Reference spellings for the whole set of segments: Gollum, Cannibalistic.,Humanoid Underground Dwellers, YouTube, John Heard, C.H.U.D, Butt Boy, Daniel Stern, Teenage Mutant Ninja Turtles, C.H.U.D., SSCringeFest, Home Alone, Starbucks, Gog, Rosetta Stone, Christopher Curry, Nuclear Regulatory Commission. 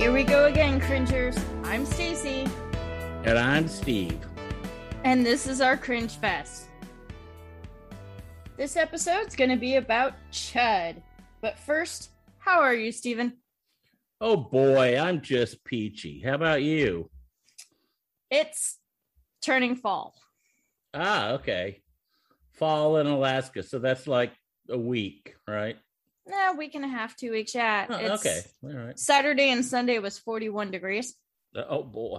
Here we go again, cringers. I'm Stacy. And I'm Steve. And this is our Cringe Fest. This episode's going to be about C.H.U.D. But first, how are you, Steven? Oh boy, I'm just peachy. How about you? It's turning fall. Ah, okay. Fall in Alaska, so that's like a week, right? No, week and a half, 2 weeks, yeah. Oh, okay, all right. Saturday and Sunday was 41 degrees. Oh boy.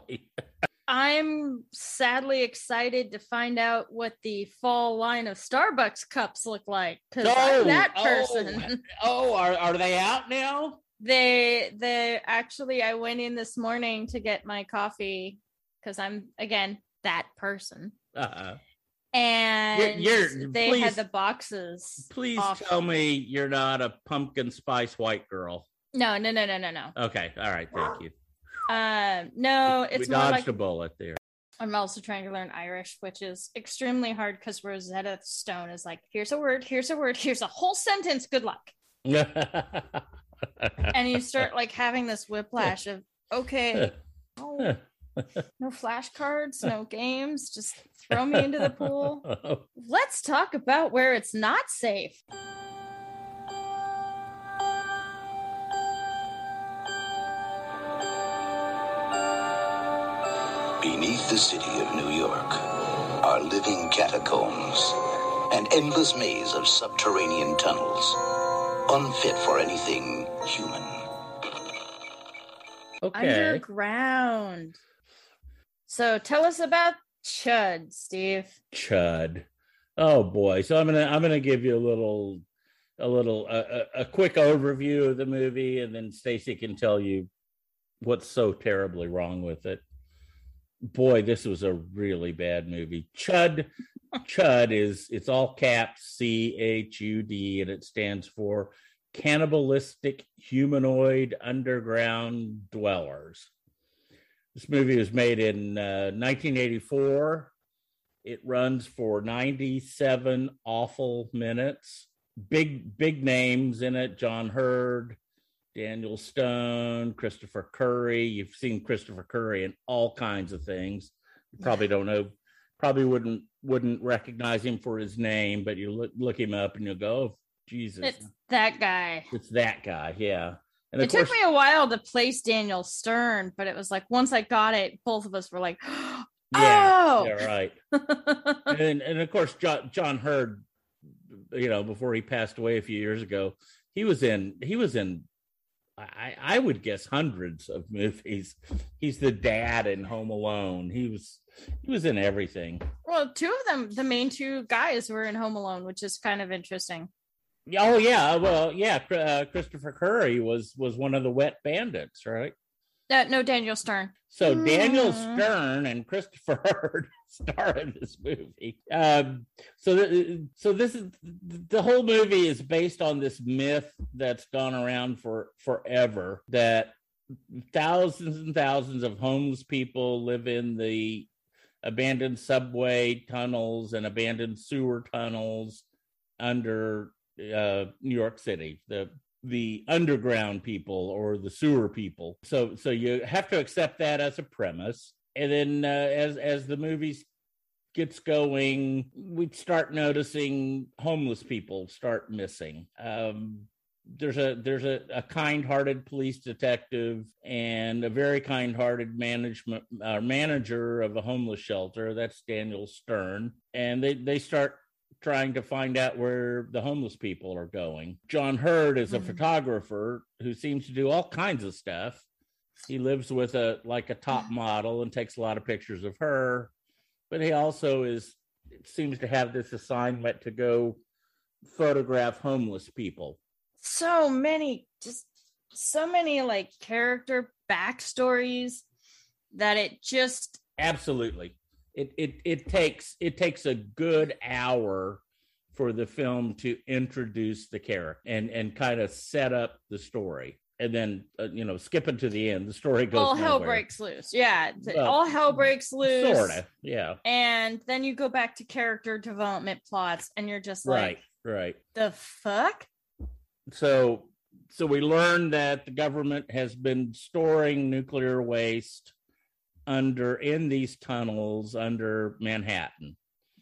I'm sadly excited to find out what the fall line of Starbucks cups look like, because I'm that person. Oh, are they out now? They actually, I went in this morning to get my coffee, because I'm, again, that person. Uh-uh. And they had the boxes. Please tell me you're not a pumpkin spice white girl. No. Okay, all right, thank you. No, it's we more dodged like a bullet there. I'm also trying to learn Irish, which is extremely hard because Rosetta Stone is like, here's a word, here's a whole sentence. Good luck. And you start like having this whiplash of okay, no flashcards, no games, just throw me into the pool. Let's talk about where it's not safe. Beneath the city of New York are living catacombs, an endless maze of subterranean tunnels, unfit for anything human. Okay. Underground. So tell us about C.H.U.D, Steve. C.H.U.D. Oh boy. So I'm gonna give you a quick overview of the movie, and then Stacy can tell you what's so terribly wrong with it. Boy, this was a really bad movie. C.H.U.D. C.H.U.D. is, it's all caps, C.H.U.D, and it stands for Cannibalistic Humanoid Underground Dwellers. This movie was made in 1984. It runs for 97 awful minutes. Big names in it. John Heard, Daniel Stone, Christopher Curry. You've seen Christopher Curry in all kinds of things. You probably don't know, probably wouldn't recognize him for his name, but you look him up and you'll go, oh, Jesus. It's that guy. It's that guy, yeah. And it took me a while to place Daniel Stern, but it was like, once I got it, both of us were like, oh! Yeah, right. and of course, John Heard, you know, before he passed away a few years ago, he was in I would guess hundreds of movies. He's the dad in Home Alone. He was in everything. Well, two of them, the main two guys were in Home Alone, which is kind of interesting. Oh yeah, well yeah. Christopher Curry was one of the wet bandits, right? No, Daniel Stern. So Daniel Stern and Christopher Heard star in this movie. So this is, the whole movie is based on this myth that's gone around for forever that thousands and thousands of homeless people live in the abandoned subway tunnels and abandoned sewer tunnels under New York City, the underground people or the sewer people. So you have to accept that as a premise. And then as the movie gets going, we start noticing homeless people start missing. There's a kind-hearted police detective and a very kind-hearted manager of a homeless shelter. That's Daniel Stern. And they start trying to find out where the homeless people are going. John Heard is a photographer who seems to do all kinds of stuff. He lives with a top model and takes a lot of pictures of her, but he also seems to have this assignment to go photograph homeless people. So many like character backstories that it just absolutely. It takes a good hour for the film to introduce the character and kind of set up the story, and then skipping to the end, the story goes all hell breaks loose. Yeah, all hell breaks loose. Sort of, yeah. And then you go back to character development plots, and you're just like, right. The fuck. So So we learned that the government has been storing nuclear waste in these tunnels under Manhattan.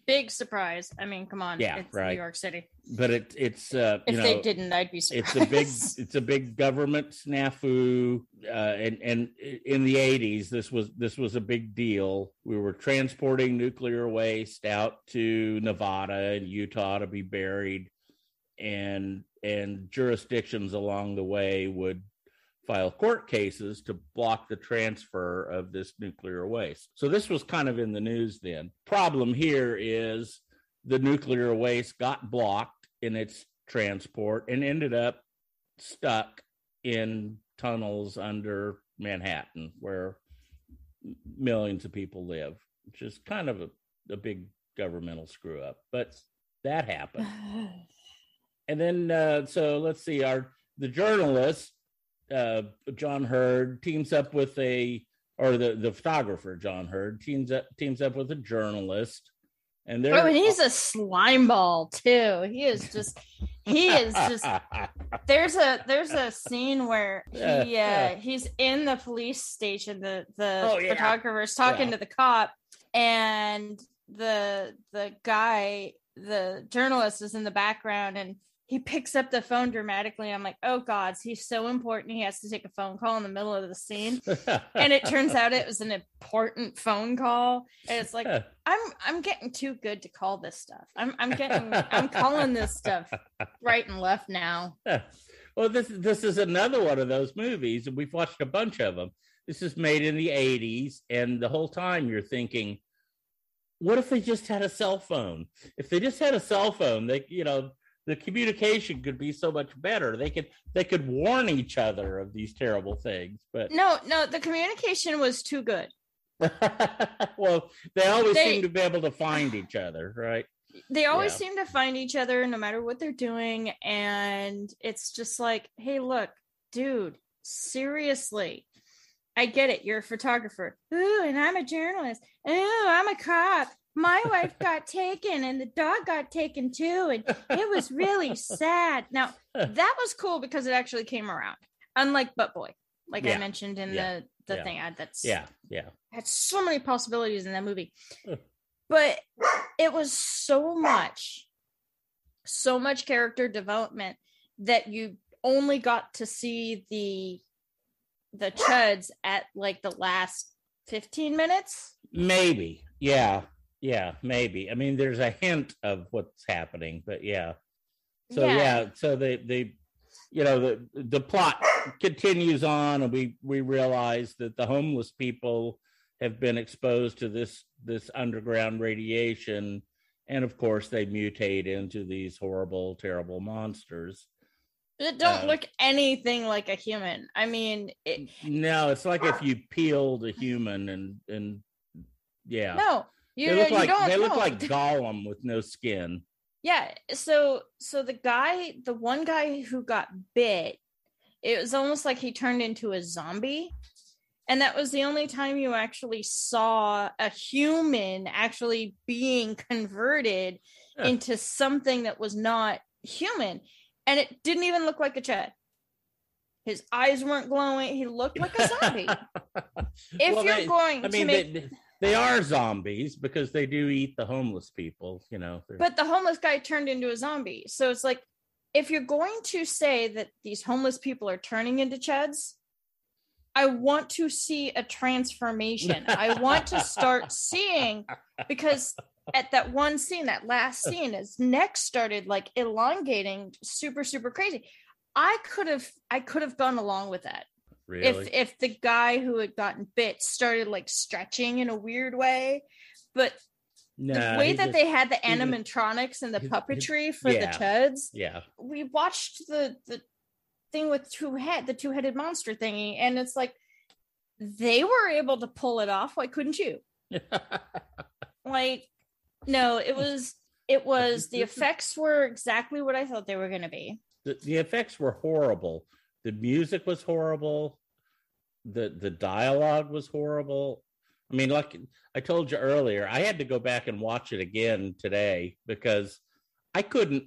Big surprise. I mean, come on. Yeah, it's right. New York City. But it's they didn't, I'd be surprised. It's a big government snafu. And in the 80s, this was a big deal. We were transporting nuclear waste out to Nevada and Utah to be buried, and jurisdictions along the way would file court cases to block the transfer of this nuclear waste. So this was kind of in the news then. Problem here is the nuclear waste got blocked in its transport and ended up stuck in tunnels under Manhattan where millions of people live, which is kind of a big governmental screw up, but that happened. And then, so let's see, the journalist, John Heard, the photographer, John Heard, teams up with a journalist. And he's a slime ball too. He is just, there's a scene where he's in the police station. The photographer's talking to the cop, and the guy, the journalist, is in the background, and he picks up the phone dramatically. I'm like, oh, God, he's so important. He has to take a phone call in the middle of the scene. And it turns out it was an important phone call. And it's like, I'm getting too good to call this stuff. I'm calling this stuff right and left now. Well, this is another one of those movies, and we've watched a bunch of them. This is made in the 80s. And the whole time you're thinking, what if they just had a cell phone? If they just had a cell phone, the communication could be so much better. They could warn each other of these terrible things, but no, the communication was too good. Well, they always seem to be able to find each other, right? They always seem to find each other no matter what they're doing. And it's just like, hey, look, dude, seriously. I get it. You're a photographer. Ooh, and I'm a journalist. Ooh, I'm a cop. My wife got taken, and the dog got taken too, and it was really sad. Now, that was cool because it actually came around, unlike Butt Boy, I mentioned in the thing. That's had so many possibilities in that movie, but it was so much character development that you only got to see the chuds at like the last 15 minutes, maybe. Yeah. Yeah, maybe. I mean, there's a hint of what's happening, but yeah. So so they the plot continues on, and we realize that the homeless people have been exposed to this underground radiation, and of course they mutate into these horrible, terrible monsters. It don't look anything like a human. I mean, it's like if you peeled a human and yeah. No. They look like Gollum with no skin. Yeah. So the one guy who got bit, it was almost like he turned into a zombie. And that was the only time you actually saw a human actually being converted into something that was not human. And it didn't even look like a Chud. His eyes weren't glowing. He looked like a zombie. They are zombies because they do eat the homeless people, But the homeless guy turned into a zombie. So it's like, if you're going to say that these homeless people are turning into chuds, I want to see a transformation. I want to start seeing, because at that one scene, that last scene, his neck started like elongating, super, super crazy. I could have gone along with that. Really? If the guy who had gotten bit started like stretching in a weird way, but the way that they had the animatronics and the puppetry for the chuds, we watched the thing with the two-headed monster thingy, and it's like they were able to pull it off. Why couldn't you? Like, no, it was the effects were exactly what I thought they were going to be. The effects were horrible. The music was horrible. The dialogue was horrible. I mean, like I told you earlier, I had to go back and watch it again today because I couldn't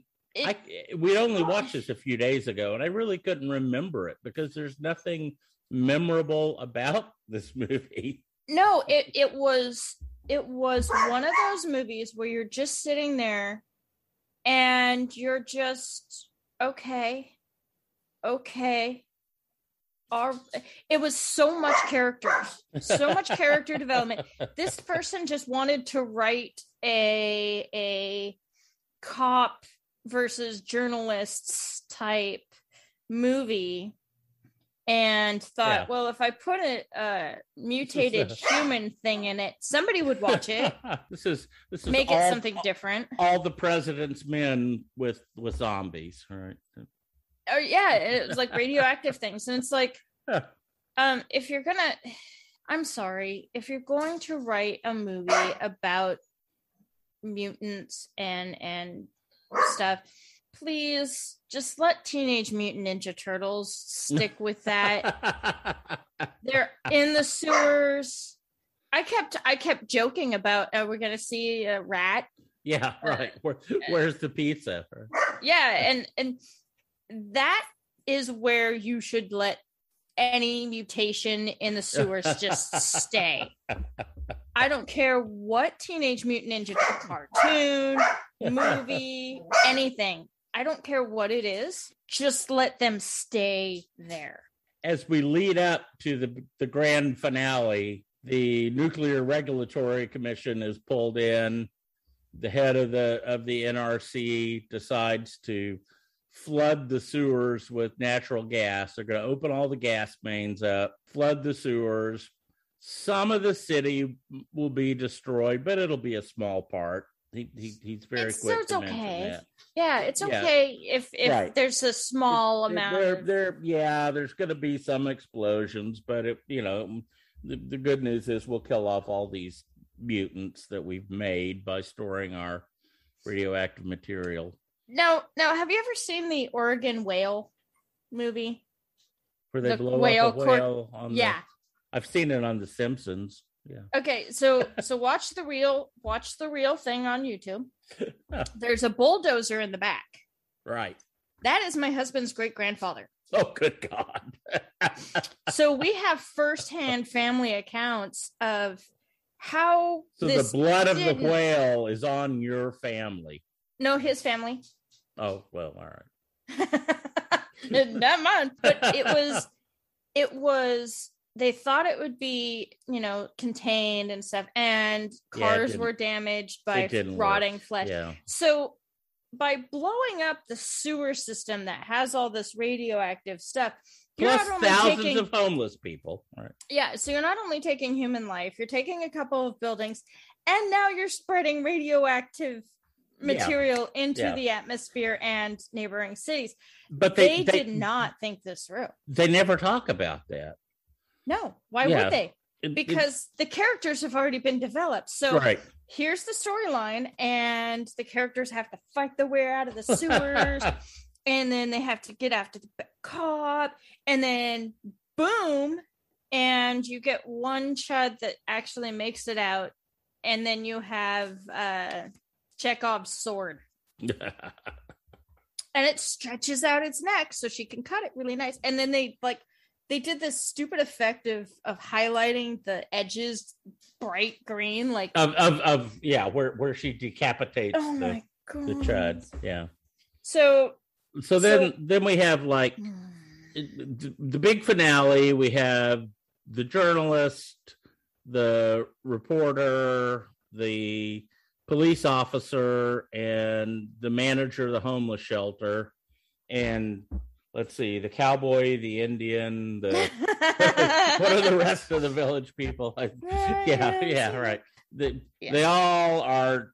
We only watched this a few days ago, and I really couldn't remember it because there's nothing memorable about this movie. No, it was one of those movies where you're just sitting there and you're just okay. It was so much character, so much character development. This person just wanted to write a cop versus journalists type movie and thought, well, if I put a mutated human thing in it, somebody would watch it. This is make it something different. All the President's Men with zombies, right? Oh yeah, it was like radioactive things, and it's like, if you're going to write a movie about mutants and stuff, please just let Teenage Mutant Ninja Turtles stick with that. They're in the sewers. I kept joking about, we're gonna see a rat. Yeah, right. Where's the pizza? Yeah, and. That is where you should let any mutation in the sewers just stay. I don't care what Teenage Mutant Ninja cartoon, movie, anything. I don't care what it is. Just let them stay there. As we lead up to the grand finale, the Nuclear Regulatory Commission is pulled in. The head of the NRC decides to flood the sewers with natural gas. They're going to open all the gas mains up, flood the sewers. Some of the city will be destroyed, but it'll be a small part. He's very quick to mention that. Yeah, it's okay if right. There's a small amount. There's going to be some explosions, but the good news is we'll kill off all these mutants that we've made by storing our radioactive material. Now, have you ever seen the Oregon Whale movie? Where they blow up a whale on I've seen it on The Simpsons. Yeah. Okay, so watch the real thing on YouTube. There's a bulldozer in the back. Right. That is my husband's great-grandfather. Oh, good God. So we have firsthand family accounts of how the blood of the whale is on your family. No, his family. Oh, well, all right. Not mine, but it was, they thought it would be, contained and stuff, and cars were damaged by rotting flesh. Yeah. So by blowing up the sewer system that has all this radioactive stuff, plus thousands of homeless people. All right. Yeah, so you're not only taking human life, you're taking a couple of buildings, and now you're spreading radioactive material into the atmosphere and neighboring cities, but they did not think this through. They never talk about that. No, why would they? Because the characters have already been developed. So here's the storyline, and the characters have to fight their way out of the sewers, and then they have to get after the cop, and then boom, and you get one chud that actually makes it out, and then you have Chekhov's sword. And it stretches out its neck so she can cut it really nice. And then they did this stupid effect of highlighting the edges bright green, like where she decapitates the chud. Yeah. So then we have like the big finale. We have the journalist, the reporter, the police officer, and the manager of the homeless shelter, and let's see, the cowboy, the Indian, what are the rest of the village people? They all are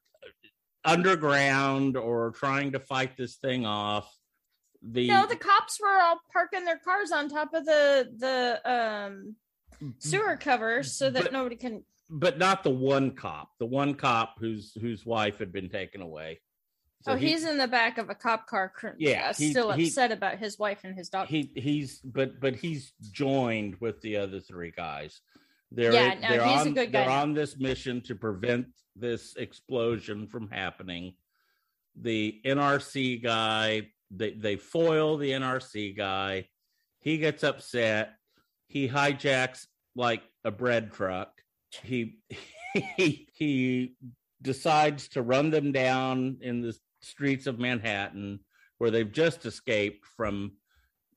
underground or trying to fight this thing off. The cops were all parking their cars on top of the sewer covers so that nobody can. But not the one cop whose wife had been taken away. So he's in the back of a cop car. Still upset about his wife and his dog. But he's joined with the other three guys. They're on this mission to prevent this explosion from happening. the NRC guy, they foil the NRC guy. He gets upset. He hijacks like a bread truck. He decides to run them down in the streets of Manhattan, where they've just escaped from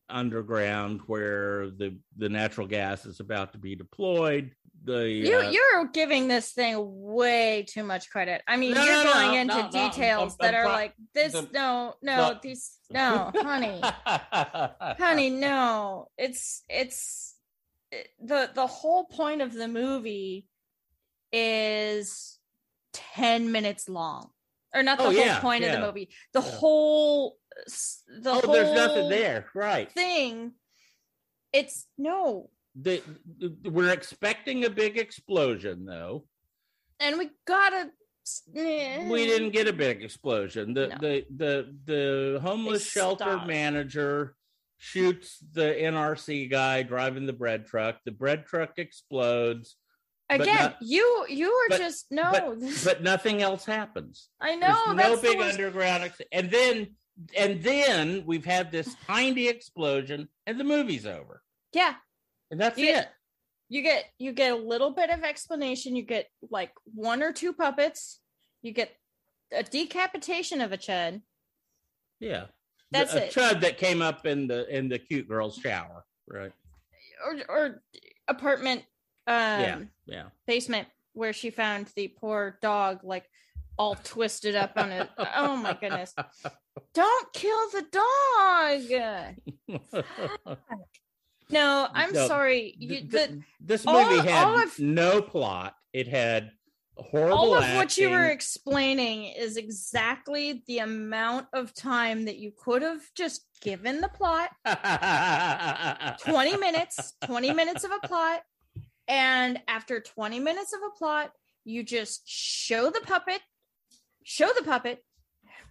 underground, where the natural gas is about to be deployed. You're giving this thing way too much credit. I mean, you're going into details that are like this, honey. It's the whole point of the movie is 10 minutes long. Or not the whole point of the movie. The whole there's nothing there, right? Thing. It's no. We're expecting a big explosion, though, and we didn't get a big explosion. The homeless shelter manager shoots the NRC guy driving the bread truck. The bread truck explodes. Again, but nothing else happens. I know. There's no big underground. And then we've had this tiny explosion and the movie's over. Yeah. And that's it. You get a little bit of explanation. You get like one or two puppets. You get a decapitation of a chud. Yeah. That's it. A chud that came up in the cute girl's shower, right? Or apartment basement where she found the poor dog like all twisted up on it. Oh my goodness. Don't kill the dog. No, I'm sorry. This movie had no plot. It had horrible all of acting. What you were explaining is exactly the amount of time that you could have just given the plot. 20 minutes of a plot. And after 20 minutes of a plot, you just show the puppet,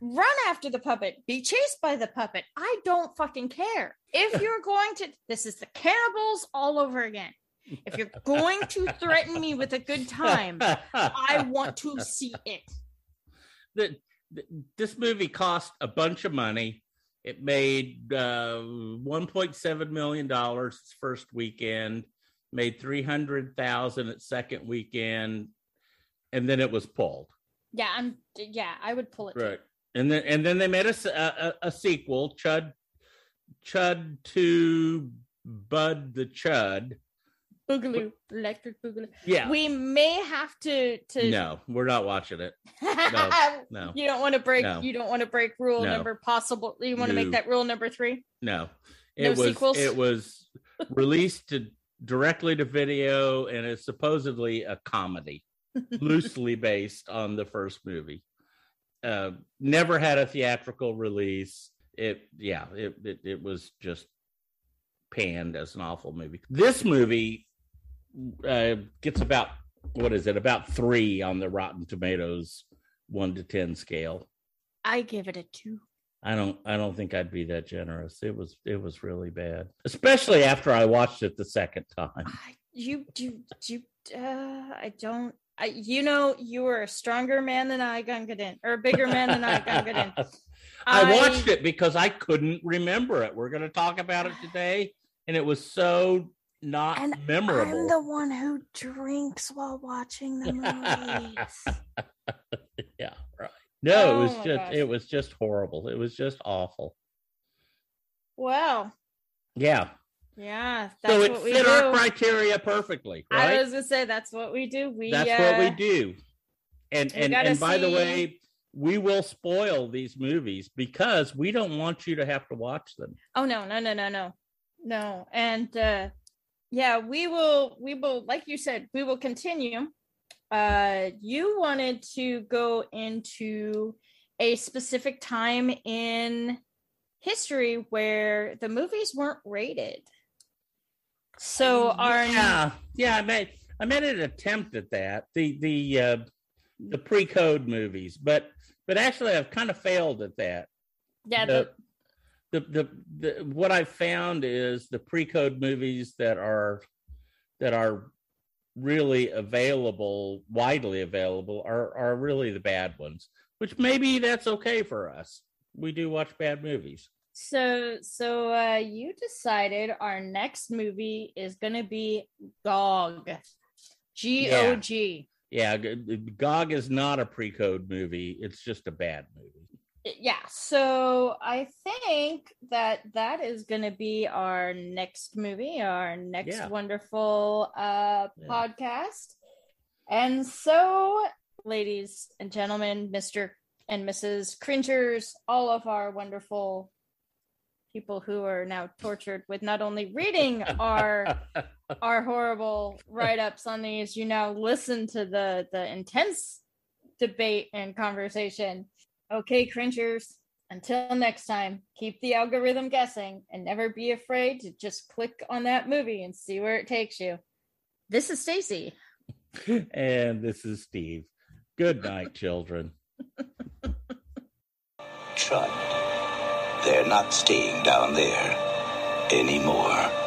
run after the puppet, be chased by the puppet. I don't fucking care. If you're going to, this is the cannibals all over again. If you're going to threaten me with a good time, I want to see it. This movie cost a bunch of money. It made $1.7 million its first weekend. Made 300,000 at second weekend, and then it was pulled. Yeah, I would pull it. Right, too. and then they made a sequel, Chud 2, Bud the Chud, Boogaloo, Electric Boogaloo. Yeah, we may have to. No, we're not watching it. No. You don't want to break. No. You don't want to break rule number possible. You want to make that rule number 3. No, sequels. It was released to. Directly to video, and it's supposedly a comedy loosely based on the first movie. Never had a theatrical release. It was just panned as an awful movie. This movie gets about 3 on the Rotten Tomatoes 1 to 10 scale. I give it a 2. I don't think I'd be that generous. It was really bad, especially after I watched it the second time. You were a stronger man than I gungered in, or a bigger man than I gungered in. I watched it because I couldn't remember it. We're going to talk about it today, and it was so not memorable. I'm the one who drinks while watching the movies. Yeah, right. No, it was just horrible. It was just awful. Wow. Yeah. That's so it fit our criteria perfectly, right? I was gonna say that's what we do. That's what we do. And by the way, we will spoil these movies because we don't want you to have to watch them. Oh no. And we will, like you said, we will continue. You wanted to go into a specific time in history where the movies weren't rated. So I made an attempt at that, the pre-code movies, but actually I've kind of failed at that. Yeah. The what I found is the pre-code movies that are really available, widely available, are really the bad ones. which maybe that's okay for us. We do watch bad movies. So you decided our next movie is going to be Gog. G-O-G. Yeah, Gog is not a pre-code movie. It's just a bad movie. Yeah, so I think that is going to be our next movie, our next wonderful podcast. And so, ladies and gentlemen, Mr. and Mrs. Cringers, all of our wonderful people who are now tortured with not only reading our horrible write-ups on these, you now listen to the intense debate and conversation. Okay, Cringers, until next time, keep the algorithm guessing and never be afraid to just click on that movie and see where it takes you. This is Stacy. And this is Steve. Good night, children. Chud. They're not staying down there anymore.